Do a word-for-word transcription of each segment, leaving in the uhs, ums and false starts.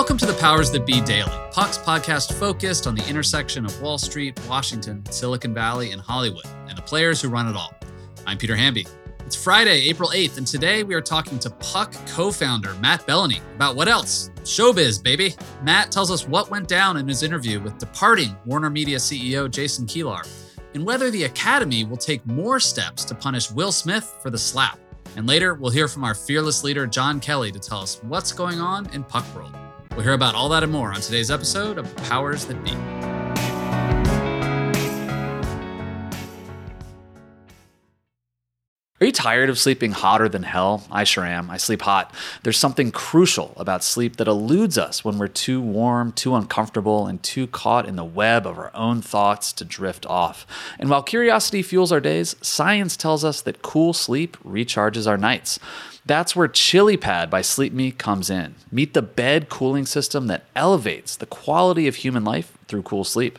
Welcome to the Powers That Be Daily, Puck's podcast focused on the intersection of Wall Street, Washington, Silicon Valley, and Hollywood, and the players who run it all. I'm Peter Hamby. It's Friday, April eighth, and today we are talking to Puck co-founder Matt Belloni about what else? Showbiz, baby. Matt tells us what went down in his interview with departing Warner Media C E O Jason Kilar, and whether the Academy will take more steps to punish Will Smith for the slap. And later, we'll hear from our fearless leader, Jon Kelly, to tell us what's going on in Puck World. We'll hear about all that and more on today's episode of Powers That Be. Are you tired of sleeping hotter than hell? I sure am. I sleep hot. There's something crucial about sleep that eludes us when we're too warm, too uncomfortable, and too caught in the web of our own thoughts to drift off. And while curiosity fuels our days, science tells us that cool sleep recharges our nights. That's where Chili Pad by SleepMe comes in. Meet the bed cooling system that elevates the quality of human life through cool sleep.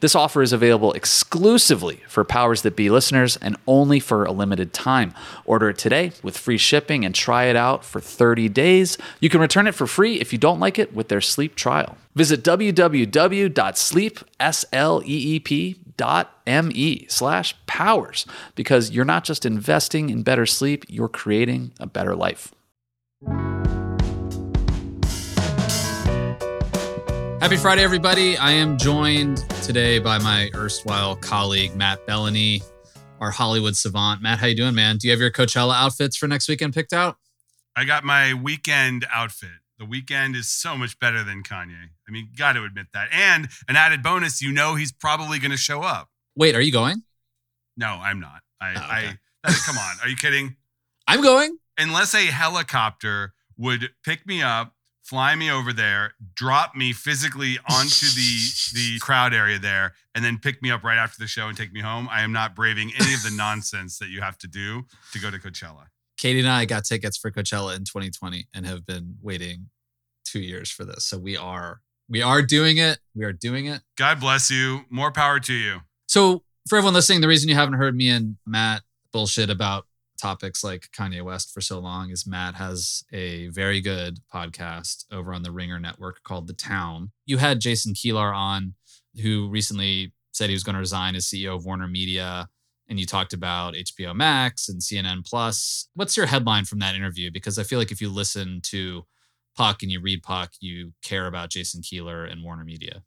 This offer is available exclusively for Powers That Be listeners and only for a limited time. Order it today with free shipping and try it out for thirty days. You can return it for free if you don't like it with their sleep trial. Visit www.sleep.me slash powers because you're not just investing in better sleep, you're creating a better life. Happy Friday, everybody. I am joined today by my erstwhile colleague, Matt Belloni, our Hollywood savant. Matt, how you doing, man? Do you have your Coachella outfits for next weekend picked out? I got my weekend outfit. The weekend is so much better than Kanye. I mean, got to admit that. And an added bonus, you know he's probably going to show up. Wait, are you going? No, I'm not. I, oh, okay. I come on. Are you kidding? I'm going. Unless a helicopter would pick me up, fly me over there, drop me physically onto the the crowd area there, and then pick me up right after the show and take me home. I am not braving any of the nonsense that you have to do to go to Coachella. Katie and I got tickets for Coachella in twenty twenty and have been waiting two years for this. So we are we are doing it. We are doing it. God bless you. More power to you. So for everyone listening, the reason you haven't heard me and Matt bullshit about topics like Kanye West for so long is Matt has a very good podcast over on the Ringer Network called The Town. You had Jason Kilar on, who recently said he was going to resign as C E O of Warner Media. And you talked about H B O Max and C N N plus. What's your headline from that interview? Because I feel like if you listen to Puck and you read Puck, you care about Jason Kilar and Warner Media.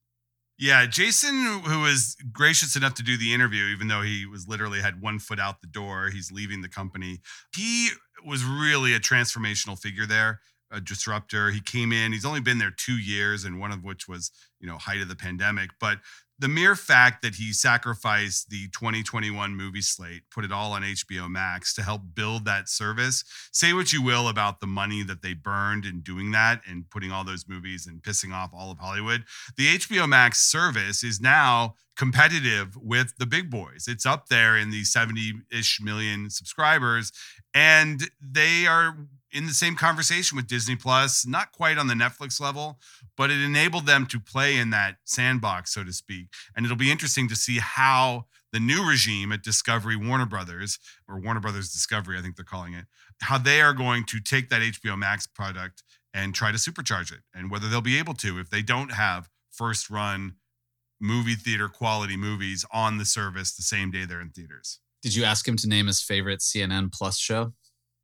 Yeah, Jason, who was gracious enough to do the interview, even though he was literally had one foot out the door, he's leaving the company. He was really a transformational figure there, a disruptor. He came in, he's only been there two years, and one of which was, you know, height of the pandemic. But the mere fact that he sacrificed the twenty twenty-one movie slate, put it all on H B O Max to help build that service. Say what you will about the money that they burned in doing that and putting all those movies and pissing off all of Hollywood. The H B O Max service is now competitive with the big boys. It's up there in the seventy-ish million subscribers, and they are in the same conversation with Disney Plus, not quite on the Netflix level, but it enabled them to play in that sandbox, so to speak. And it'll be interesting to see how the new regime at Discovery Warner Brothers, or Warner Brothers Discovery, I think they're calling it, how they are going to take that H B O Max product and try to supercharge it, and whether they'll be able to if they don't have first run movie theater quality movies on the service the same day they're in theaters. Did you ask him to name his favorite C N N Plus show?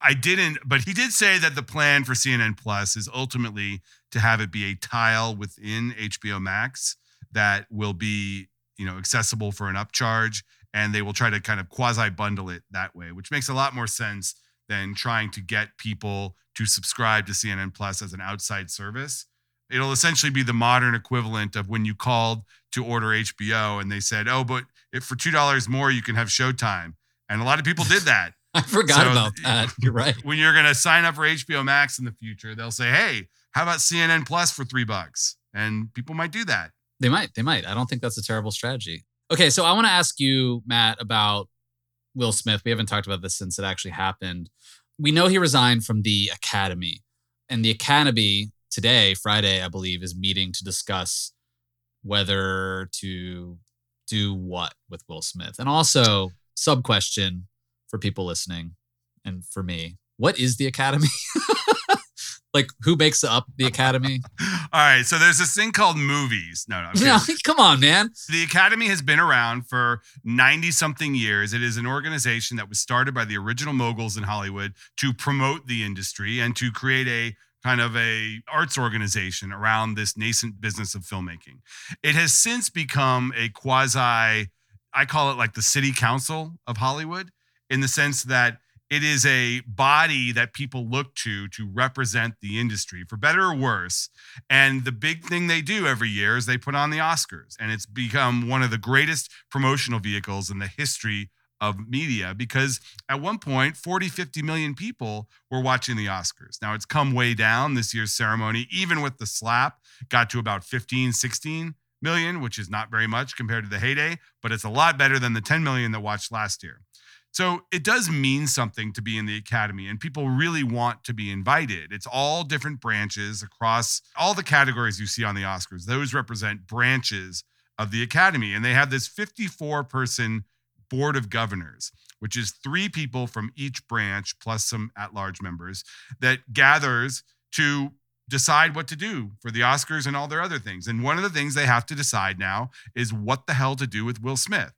I didn't, but he did say that the plan for C N N Plus is ultimately to have it be a tile within H B O Max that will be, you know, accessible for an upcharge, and they will try to kind of quasi-bundle it that way, which makes a lot more sense than trying to get people to subscribe to C N N Plus as an outside service. It'll essentially be the modern equivalent of when you called to order H B O and they said, oh, but if for two dollars more, you can have Showtime. And a lot of people did that. I forgot so, about that. You're right. When you're going to sign up for H B O Max in the future, they'll say, hey, how about C N N Plus for three bucks? And people might do that. They might. They might. I don't think that's a terrible strategy. Okay. So I want to ask you, Matt, about Will Smith. We haven't talked about this since it actually happened. We know he resigned from the Academy. And the Academy today, Friday, I believe, is meeting to discuss whether to do what with Will Smith. And also, sub question for people listening and for me, what is the Academy? Like, who makes up the Academy? All right. So there's this thing called movies. No, no. Okay. No, come on, man. The Academy has been around for ninety-something years. It is an organization that was started by the original moguls in Hollywood to promote the industry and to create a kind of a arts organization around this nascent business of filmmaking. It has since become a quasi, I call it like the city council of Hollywood, in the sense that it is a body that people look to to represent the industry, for better or worse. And the big thing they do every year is they put on the Oscars. And it's become one of the greatest promotional vehicles in the history of media, because at one point, forty, fifty million people were watching the Oscars. Now, it's come way down. This year's ceremony, even with the slap, got to about fifteen, sixteen million, which is not very much compared to the heyday, but it's a lot better than the ten million that watched last year. So it does mean something to be in the Academy, and people really want to be invited. It's all different branches across all the categories you see on the Oscars. Those represent branches of the Academy, and they have this fifty-four person board of governors, which is three people from each branch plus some at-large members that gathers to decide what to do for the Oscars and all their other things. And one of the things they have to decide now is what the hell to do with Will Smith.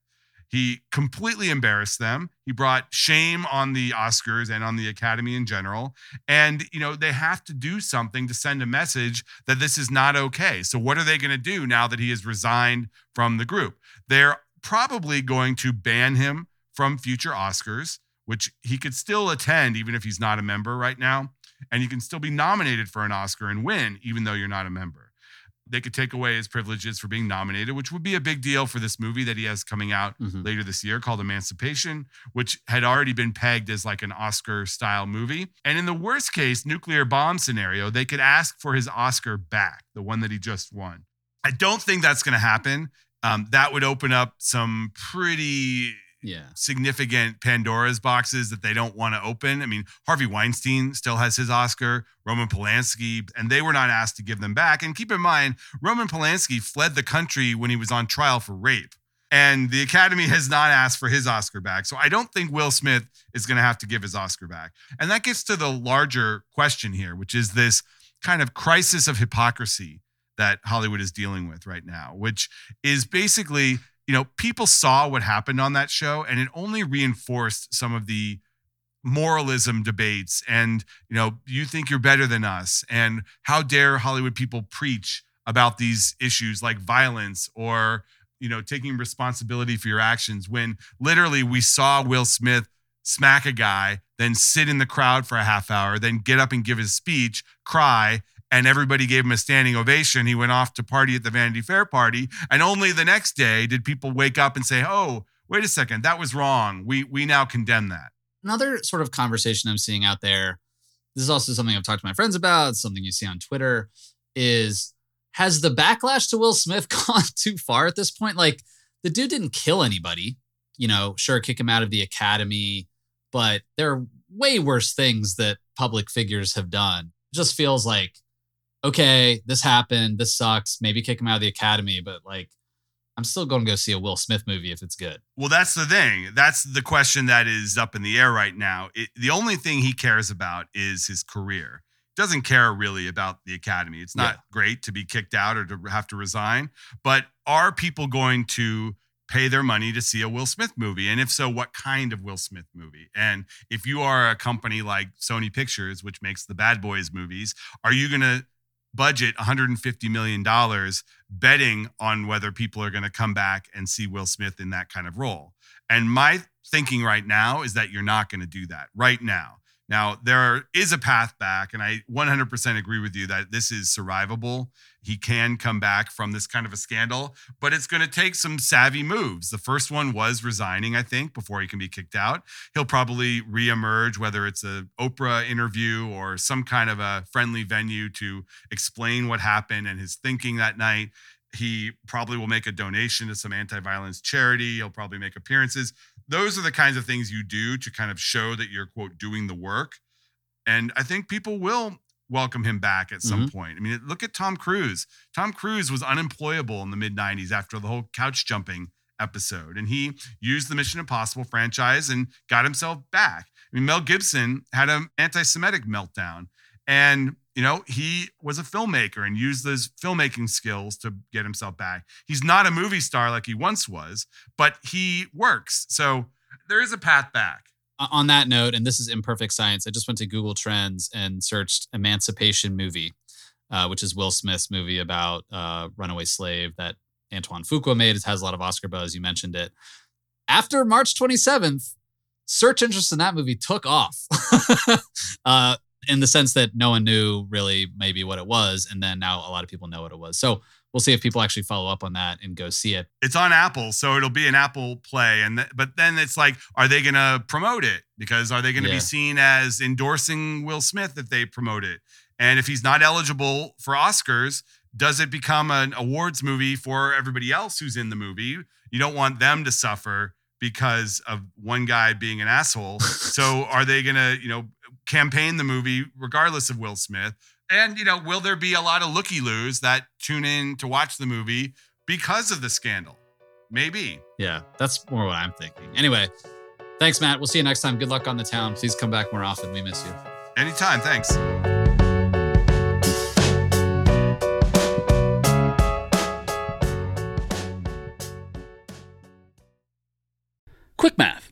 He completely embarrassed them. He brought shame on the Oscars and on the Academy in general. And, you know, they have to do something to send a message that this is not okay. So what are they going to do now that he has resigned from the group? They're probably going to ban him from future Oscars, which he could still attend even if he's not a member right now. And you can still be nominated for an Oscar and win even though you're not a member. They could take away his privileges for being nominated, which would be a big deal for this movie that he has coming out mm-hmm. later this year called Emancipation, which had already been pegged as like an Oscar-style movie. And in the worst case, nuclear bomb scenario, they could ask for his Oscar back, the one that he just won. I don't think that's going to happen. Um, that would open up some pretty... Yeah. significant Pandora's boxes that they don't want to open. I mean, Harvey Weinstein still has his Oscar, Roman Polanski, and they were not asked to give them back. And keep in mind, Roman Polanski fled the country when he was on trial for rape, and the Academy has not asked for his Oscar back. So I don't think Will Smith is going to have to give his Oscar back. And that gets to the larger question here, which is this kind of crisis of hypocrisy that Hollywood is dealing with right now, which is basically... You know, people saw what happened on that show, and it only reinforced some of the moralism debates and, you know, you think you're better than us, and how dare Hollywood people preach about these issues like violence or, you know, taking responsibility for your actions, when literally we saw Will Smith smack a guy, then sit in the crowd for a half hour, then get up and give his speech, cry, and everybody gave him a standing ovation. He went off to party at the Vanity Fair party. And only the next day did people wake up and say, oh, wait a second, that was wrong. We we now condemn that. Another sort of conversation I'm seeing out there, this is also something I've talked to my friends about, it's something you see on Twitter, is has the backlash to Will Smith gone too far at this point? Like, the dude didn't kill anybody. You know, sure, kick him out of the Academy, but there are way worse things that public figures have done. It just feels like, okay, this happened, this sucks, maybe kick him out of the Academy, but like, I'm still going to go see a Will Smith movie if it's good. Well, that's the thing. That's the question that is up in the air right now. It, the only thing he cares about is his career. Doesn't care really about the Academy. It's not yeah. great to be kicked out or to have to resign, but are people going to pay their money to see a Will Smith movie? And if so, what kind of Will Smith movie? And if you are a company like Sony Pictures, which makes the Bad Boys movies, are you going to budget one hundred fifty million dollars betting on whether people are going to come back and see Will Smith in that kind of role? And my thinking right now is that you're not going to do that right now. Now, there is a path back, and I one hundred percent agree with you that this is survivable. He can come back from this kind of a scandal, but it's going to take some savvy moves. The first one was resigning, I think, before he can be kicked out. He'll probably reemerge, whether it's an Oprah interview or some kind of a friendly venue to explain what happened and his thinking that night. He probably will make a donation to some anti-violence charity. He'll probably make appearances. Those are the kinds of things you do to kind of show that you're, quote, doing the work. And I think people will welcome him back at some mm-hmm. point. I mean, look at Tom Cruise. Tom Cruise was unemployable in the mid nineties after the whole couch jumping episode. And he used the Mission Impossible franchise and got himself back. I mean, Mel Gibson had an anti-Semitic meltdown. And, you know, he was a filmmaker and used those filmmaking skills to get himself back. He's not a movie star like he once was, but he works. So there is a path back. On that note, and this is imperfect science, I just went to Google Trends and searched Emancipation movie, uh, which is Will Smith's movie about a uh, runaway slave that Antoine Fuqua made. It has a lot of Oscar buzz. You mentioned it. After March twenty-seventh, search interest in that movie took off. uh, in the sense that no one knew really maybe what it was. And then now a lot of people know what it was. So we'll see if people actually follow up on that and go see it. It's on Apple. So it'll be an Apple play. And th- But then it's like, are they going to promote it? Because are they going to yeah. be seen as endorsing Will Smith if they promote it? And if he's not eligible for Oscars, does it become an awards movie for everybody else who's in the movie? You don't want them to suffer because of one guy being an asshole. So are they going to, you know, campaign the movie regardless of Will Smith? And, you know, will there be a lot of looky-loos that tune in to watch the movie because of the scandal? Maybe. Yeah, that's more what I'm thinking. Anyway, thanks, Matt. We'll see you next time. Good luck on the town. Please come back more often. We miss you. Anytime. Thanks. Quick math.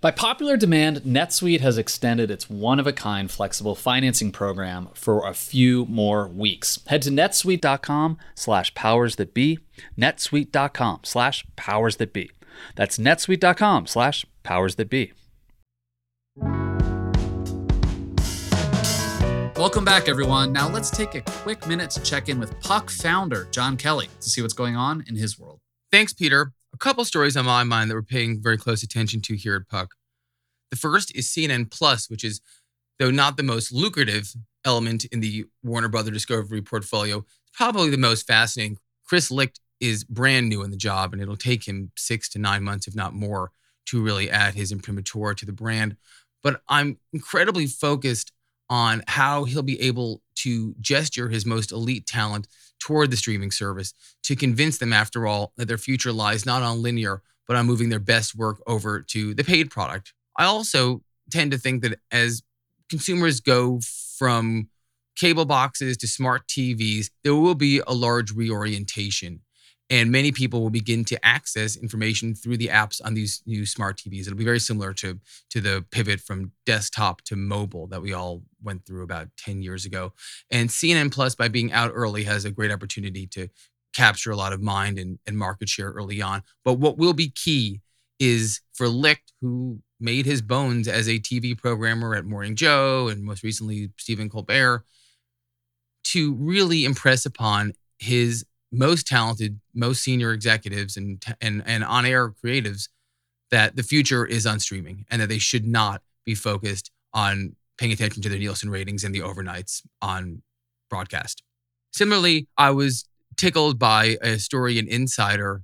By popular demand, NetSuite has extended its one-of-a-kind flexible financing program for a few more weeks. Head to netsuite.com slash powers that be, netsuite.com slash powers that be. That's netsuite.com slash powers that be. Welcome back, everyone. Now let's take a quick minute to check in with Puck founder Jon Kelly to see what's going on in his world. Thanks, Peter. A couple stories on my mind that we're paying very close attention to here at Puck. The first is C N N Plus, which is, though not the most lucrative element in the Warner Brothers Discovery portfolio, probably the most fascinating. Chris Licht is brand new in the job, and it'll take him six to nine months, if not more, to really add his imprimatur to the brand. But I'm incredibly focused on how he'll be able to gesture his most elite talent toward the streaming service to convince them, after all, that their future lies not on linear, but on moving their best work over to the paid product. I also tend to think that as consumers go from cable boxes to smart T Vs, there will be a large reorientation, and many people will begin to access information through the apps on these new smart T Vs. It'll be very similar to, to the pivot from desktop to mobile that we all went through about ten years ago. And C N N Plus, by being out early, has a great opportunity to capture a lot of mind and, and market share early on. But what will be key is for Licht, who made his bones as a T V programmer at Morning Joe and most recently Stephen Colbert, to really impress upon his most talented, most senior executives and and and on-air creatives that the future is on streaming and that they should not be focused on paying attention to the Nielsen ratings and the overnights on broadcast. Similarly, I was tickled by a story in Insider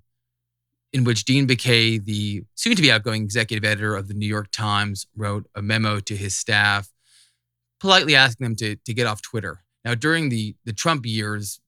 in which Dean Baquet, the soon-to-be outgoing executive editor of the New York Times, wrote a memo to his staff, politely asking them to, to get off Twitter. Now, during the, the Trump years,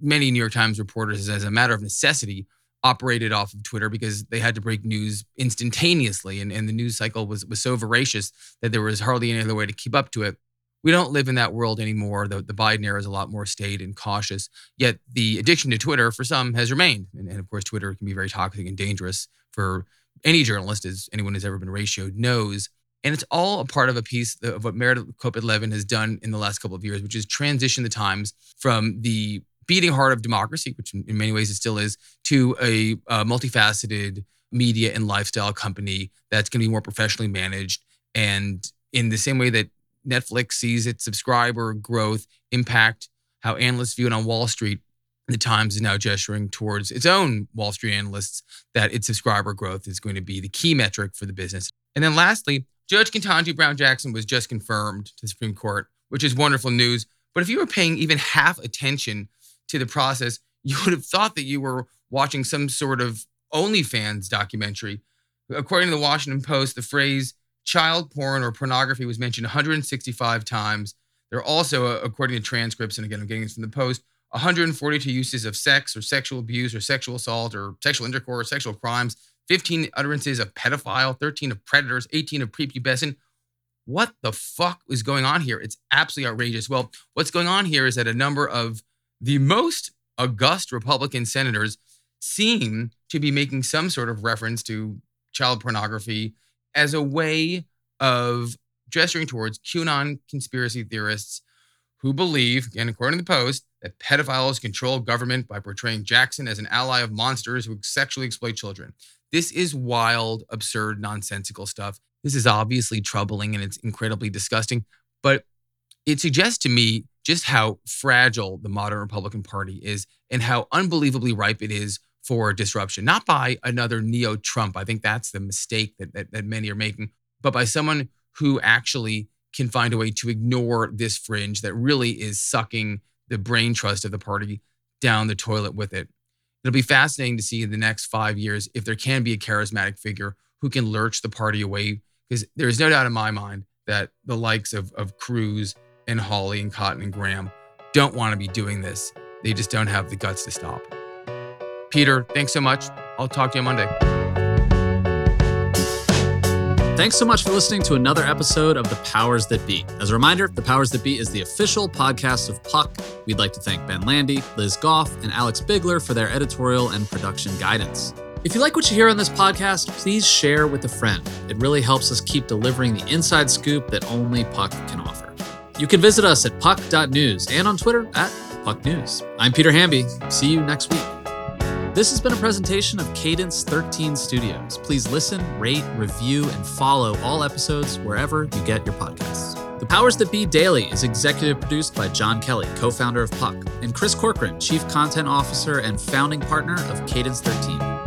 many New York Times reporters, as a matter of necessity, operated off of Twitter because they had to break news instantaneously. And, and the news cycle was, was so voracious that there was hardly any other way to keep up to it. We don't live in that world anymore. The, the Biden era is a lot more staid and cautious. Yet the addiction to Twitter, for some, has remained. And, and of course, Twitter can be very toxic and dangerous for any journalist, as anyone who's ever been ratioed knows. And it's all a part of a piece of what Meredith Kopit Levin has done in the last couple of years, which is transition the Times from the beating heart of democracy, which in many ways it still is, to a uh, multifaceted media and lifestyle company that's going to be more professionally managed. And in the same way that Netflix sees its subscriber growth impact how analysts view it on Wall Street, the Times is now gesturing towards its own Wall Street analysts that its subscriber growth is going to be the key metric for the business. And then lastly, Judge Ketanji Brown Jackson was just confirmed to the Supreme Court, which is wonderful news. But if you were paying even half attention to the process, you would have thought that you were watching some sort of OnlyFans documentary. According to the Washington Post, the phrase child porn or pornography was mentioned one hundred sixty-five times. There are also, according to transcripts, and again, I'm getting this from the Post, one hundred forty-two uses of sex or sexual abuse or sexual assault or sexual intercourse, sexual crimes, fifteen utterances of pedophile, thirteen of predators, eighteen of prepubescent. What the fuck is going on here? It's absolutely outrageous. Well, what's going on here is that a number of the most august Republican senators seem to be making some sort of reference to child pornography as a way of gesturing towards QAnon conspiracy theorists who believe, and according to the Post, that pedophiles control government by portraying Jackson as an ally of monsters who sexually exploit children. This is wild, absurd, nonsensical stuff. This is obviously troubling and it's incredibly disgusting, but it suggests to me just how fragile the modern Republican Party is and how unbelievably ripe it is for disruption, not by another neo-Trump. I think that's the mistake that, that, that many are making, but by someone who actually can find a way to ignore this fringe that really is sucking the brain trust of the party down the toilet with it. It'll be fascinating to see in the next five years if there can be a charismatic figure who can lurch the party away, because there is no doubt in my mind that the likes of, of Cruz and Hawley and Cotton and Graham don't want to be doing this. They just don't have the guts to stop. Peter, thanks so much. I'll talk to you on Monday. Thanks so much for listening to another episode of The Powers That Be. As a reminder, The Powers That Be is the official podcast of Puck. We'd like to thank Ben Landy, Liz Goff, and Alex Bigler for their editorial and production guidance. If you like what you hear on this podcast, please share with a friend. It really helps us keep delivering the inside scoop that only Puck can offer. You can visit us at puck dot news and on Twitter at puck news. I'm Peter Hamby. See you next week. This has been a presentation of Cadence thirteen Studios. Please listen, rate, review, and follow all episodes wherever you get your podcasts. The Powers That Be Daily is executive produced by Jon Kelly, co-founder of Puck, and Chris Corcoran, Chief Content Officer and founding partner of Cadence thirteen.